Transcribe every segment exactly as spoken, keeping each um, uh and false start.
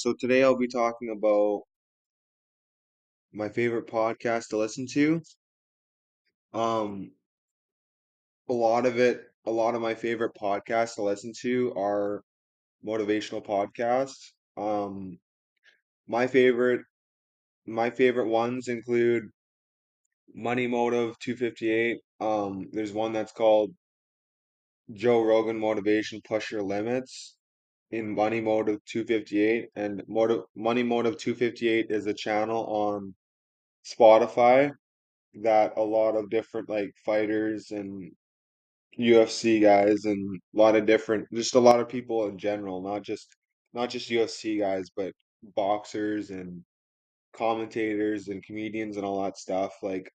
So today I'll be talking about my favorite podcast to listen to. Um, a lot of it, a lot of my favorite podcasts to listen to are motivational podcasts. Um, my favorite, my favorite ones include Money Motive two fifty-eight. Um, there's one that's called Joe Rogan Motivation Push Your Limits in Money Motive two fifty-eight, and Motive, Money Motive two fifty-eight is a channel on Spotify that a lot of different like fighters and U F C guys and a lot of different, just a lot of people in general, not just not just U F C guys, but boxers and commentators and comedians and all that stuff. Like,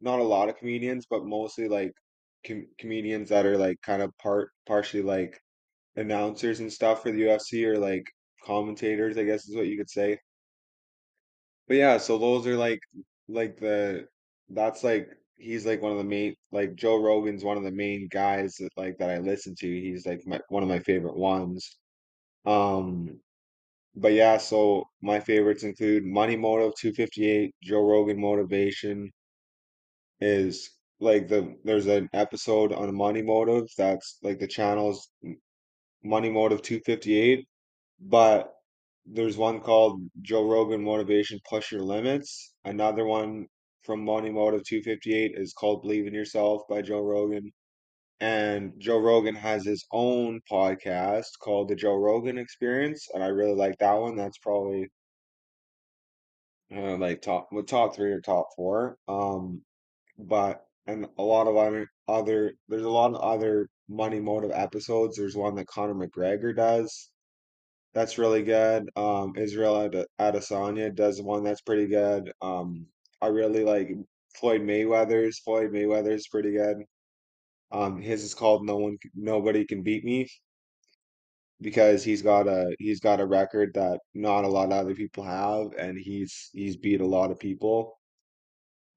not a lot of comedians, but mostly like com comedians that are like kind of part partially like announcers and stuff for the U F C, or like commentators, I guess is what you could say. But yeah, so those are like like the that's like he's like one of the main, like Joe Rogan's one of the main guys that like that I listen to. He's like my, one of my favorite ones. Um But yeah, so my favorites include Money Motive two fifty-eight, Joe Rogan Motivation is like the there's an episode on Money Motive that's like the channel's Money Motive two fifty-eight, but there's one called Joe Rogan Motivation Push Your Limits. Another one from Money Motive two fifty-eight is called Believe in Yourself by Joe Rogan. And Joe Rogan has his own podcast called The Joe Rogan Experience, and I really like that one. That's probably uh, like top well, top three or top four. Um, but and a lot of other other there's a lot of other Money Motive episodes. There's one that Conor McGregor does that's really good. Um, Israel Ad- Adesanya does one that's pretty good. Um, I really like Floyd Mayweather's. Floyd Mayweather's pretty good. Um, his is called No One, Nobody Can Beat Me, because he's got a he's got a record that not a lot of other people have, and he's he's beat a lot of people.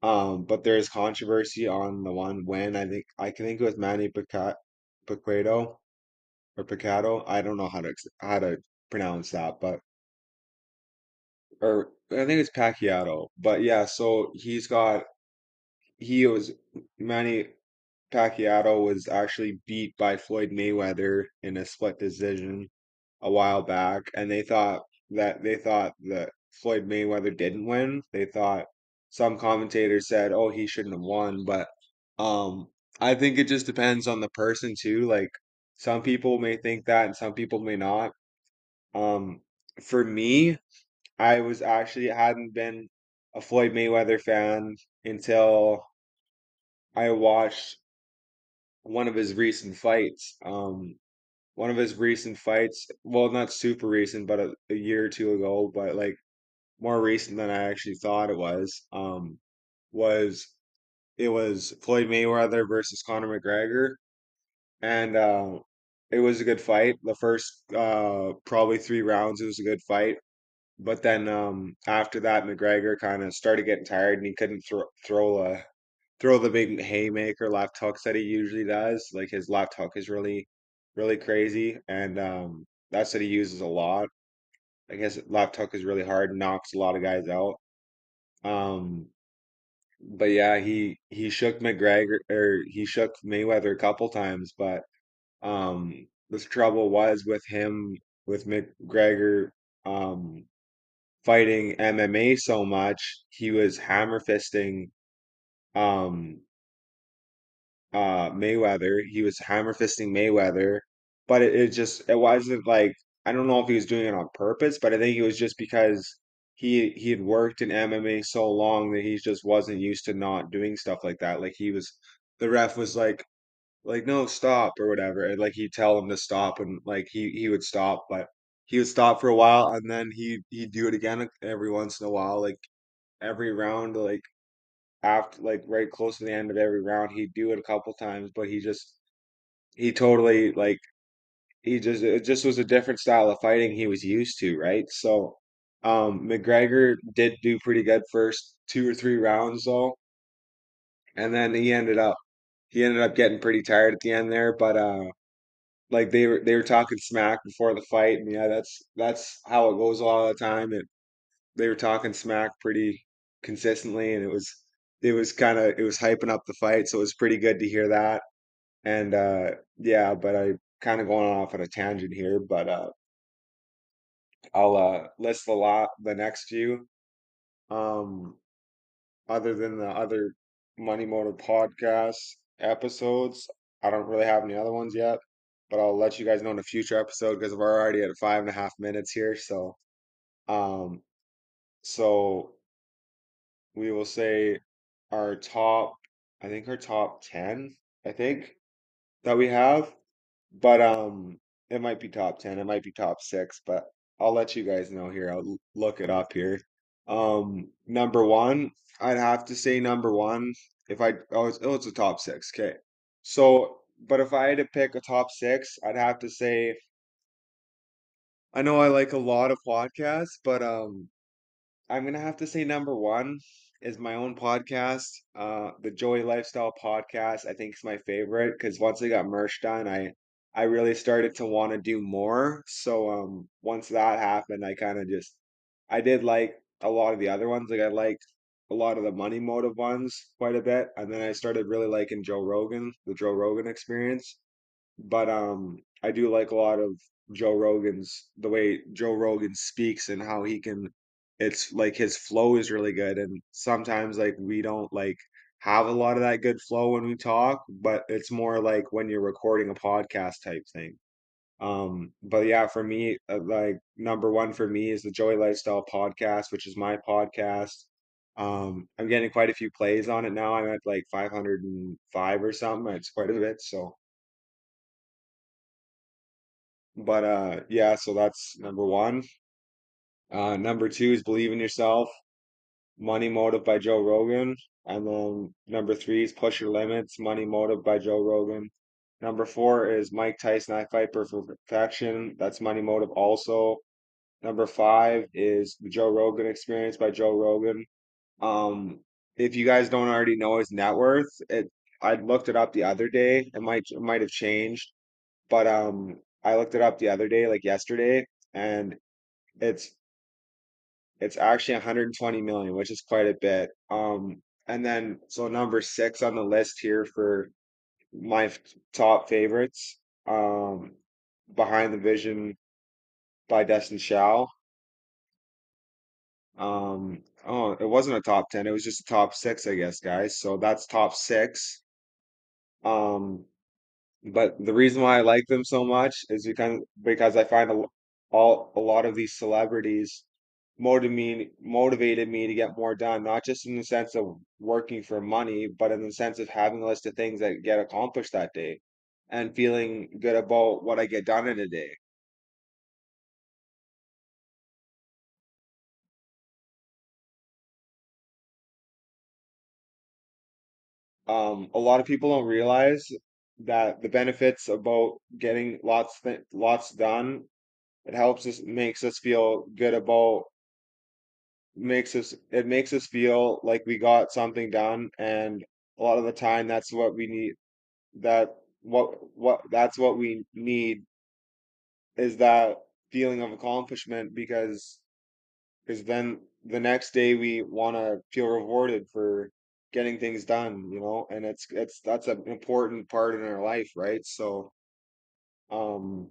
Um, but there is controversy on the one when I think I can think it was Manny Pacquiao, Pacquiao or Pacquiao. I don't know how to ex- how to pronounce that, but or I think it's Pacquiao. But yeah, so he's got he was Manny. Pacquiao was actually beat by Floyd Mayweather in a split decision a while back, and they thought that they thought that Floyd Mayweather didn't win. They thought some commentators said, "Oh, he shouldn't have won," but um, I think it just depends on the person too. Like, some people may think that, and some people may not. Um, for me, I was actually hadn't been a Floyd Mayweather fan until I watched one of his recent fights. Um, one of his recent fights, well, not super recent, but a, a year or two ago, but like more recent than I actually thought it was. Um, was it was Floyd Mayweather versus Conor McGregor, and uh, it was a good fight. The first uh probably three rounds, it was a good fight, but then um after that, McGregor kind of started getting tired, and he couldn't throw throw a throw the big haymaker left hooks that he usually does. Like, his left hook is really, really crazy, and um, that's what he uses a lot. I guess left hook is really hard, knocks a lot of guys out. Um, but yeah, he he shook McGregor or he shook Mayweather a couple times, but um, the trouble was with him with McGregor um, fighting M M A so much, he was hammer fisting um uh Mayweather. He was hammer fisting Mayweather, but it, it just it wasn't like, I don't know if he was doing it on purpose, but I think it was just because he he had worked in M M A so long that he just wasn't used to not doing stuff like that. Like, he was the ref was like like no, stop, or whatever, and like he'd tell him to stop, and like he he would stop, but he would stop for a while, and then he he'd do it again every once in a while, like every round, like after like right close to the end of every round, he'd do it a couple times, but he just he totally like he just it just was a different style of fighting he was used to, right? So um McGregor did do pretty good first two or three rounds though, and then he ended up he ended up getting pretty tired at the end there, but uh Like they were they were talking smack before the fight, and yeah, that's that's how it goes a lot of the time. And they were talking smack pretty consistently, and it was it was kind of it was hyping up the fight, so it was pretty good to hear that. And uh, yeah, but I kind of going off on a tangent here, but uh, I'll uh, list the lot the next few. Um, Other than the other Money Motive podcast episodes, I don't really have any other ones yet, but I'll let you guys know in a future episode because we're already at five and a half minutes here. So, um, so we will say our top, I think our top ten, I think that we have, but um, it might be top ten, it might be top six, but I'll let you guys know here. I'll look it up here. Um, number one, I'd have to say number one. If I oh, it's, oh, it's a top six. Okay, so but if I had to pick a top six, I'd have to say. I know I like a lot of podcasts, but um, I'm gonna have to say number one is my own podcast, uh, the Joey Lifestyle Podcast. I think is my favorite because once I got merch done, I I really started to want to do more. So um, once that happened, I kind of just I did like a lot of the other ones. Like I liked a lot of the Money Motive ones quite a bit, and then I started really liking Joe Rogan, the Joe Rogan Experience. But um, I do like a lot of Joe Rogan's the way Joe Rogan speaks and how he can. It's like his flow is really good, and sometimes like we don't like have a lot of that good flow when we talk, but it's more like when you're recording a podcast type thing. Um, but yeah, for me, uh, like number one for me is the Joey Lifestyle Podcast, which is my podcast. Um, I'm getting quite a few plays on it now. I'm at like five hundred five or something. It's quite a bit. So, but uh, yeah, so that's number one. Uh, number two is Believe in Yourself, Money Motive by Joe Rogan, and then number three is Push Your Limits, Money Motive by Joe Rogan. Number four is Mike Tyson, I Fight for Perfection. That's Money Motive also. Number five is The Joe Rogan Experience by Joe Rogan. Um, if you guys don't already know his net worth, it I looked it up the other day. It might it might have changed, but um, I looked it up the other day, like yesterday, and it's it's actually one hundred twenty million, which is quite a bit. Um, and then so number six on the list here for my f- top favorites, um Behind the Vision by Destin Shao. Um oh it wasn't a top ten, it was just a top six, I guess, guys. So that's top six. Um but the reason why I like them so much is because because I find a, all a lot of these celebrities motivated me motivated me to get more done, not just in the sense of working for money, but in the sense of having a list of things that get accomplished that day and feeling good about what I get done in a day. Um, a lot of people don't realize that the benefits about getting lots th- lots done, it helps us makes us feel good about makes us it makes us feel like we got something done, and a lot of the time that's what we need that what what that's what we need is that feeling of accomplishment, because because then the next day we want to feel rewarded for getting things done, you know and it's it's that's an important part in our life, right? So um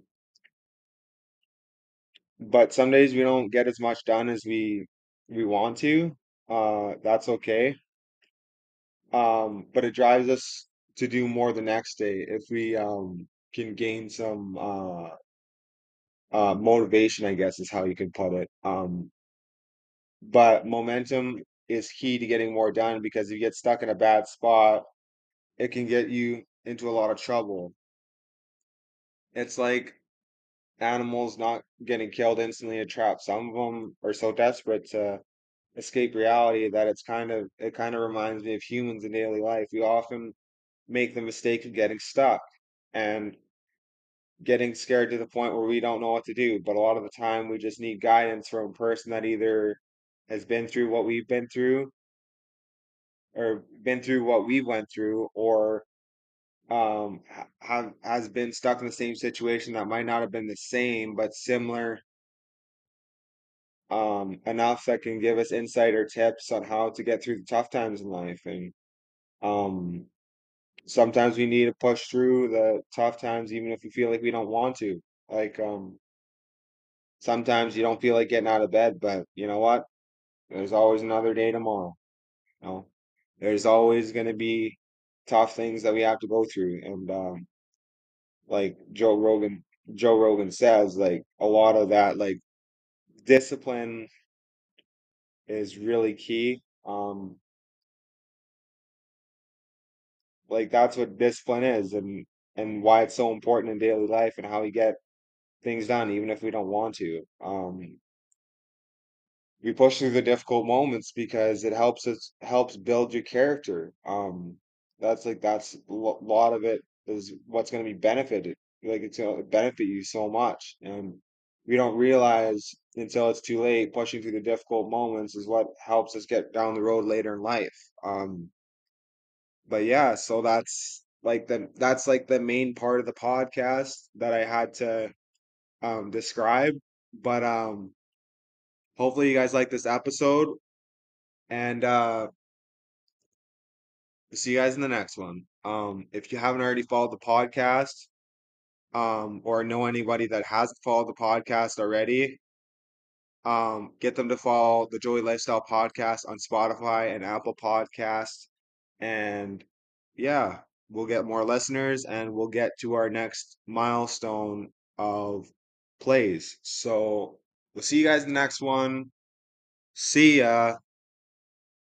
but some days we don't get as much done as we we want to. Uh that's okay. Um but it drives us to do more the next day if we um can gain some uh uh motivation, I guess, is how you can put it. Um but momentum is key to getting more done, because if you get stuck in a bad spot, it can get you into a lot of trouble. It's like animals not getting killed instantly in a trap. Some of them are so desperate to escape reality that it's kind of it kind of reminds me of humans in daily life. We often make the mistake of getting stuck and getting scared to the point where we don't know what to do. But a lot of the time, we just need guidance from a person that either has been through what we've been through, or been through what we went through, or um have has been stuck in the same situation that might not have been the same but similar um enough that can give us insight or tips on how to get through the tough times in life. And um sometimes we need to push through the tough times even if we feel like we don't want to. Like um sometimes you don't feel like getting out of bed, but you know what? There's always another day tomorrow. You know? There's always going to be tough things that we have to go through. And um, like Joe Rogan, Joe Rogan says, like a lot of that, like discipline is really key. Um, like that's what discipline is, and and why it's so important in daily life and how we get things done, even if we don't want to. Um, we push through the difficult moments because it helps us helps build your character. Um, that's like that's a lo- lot of it is what's going to be benefited. Like it's going to benefit you so much, and we don't realize until it's too late. Pushing through the difficult moments is what helps us get down the road later in life. Um, but yeah, so that's like the that's like the main part of the podcast that I had to um describe. But um hopefully you guys like this episode, and uh see you guys in the next one. Um if you haven't already followed the podcast, um or know anybody that hasn't followed the podcast already, um get them to follow the Joey Lifestyle Podcast on Spotify and Apple Podcast. And yeah, we'll get more listeners and we'll get to our next milestone of plays. So we'll see you guys in the next one. See ya.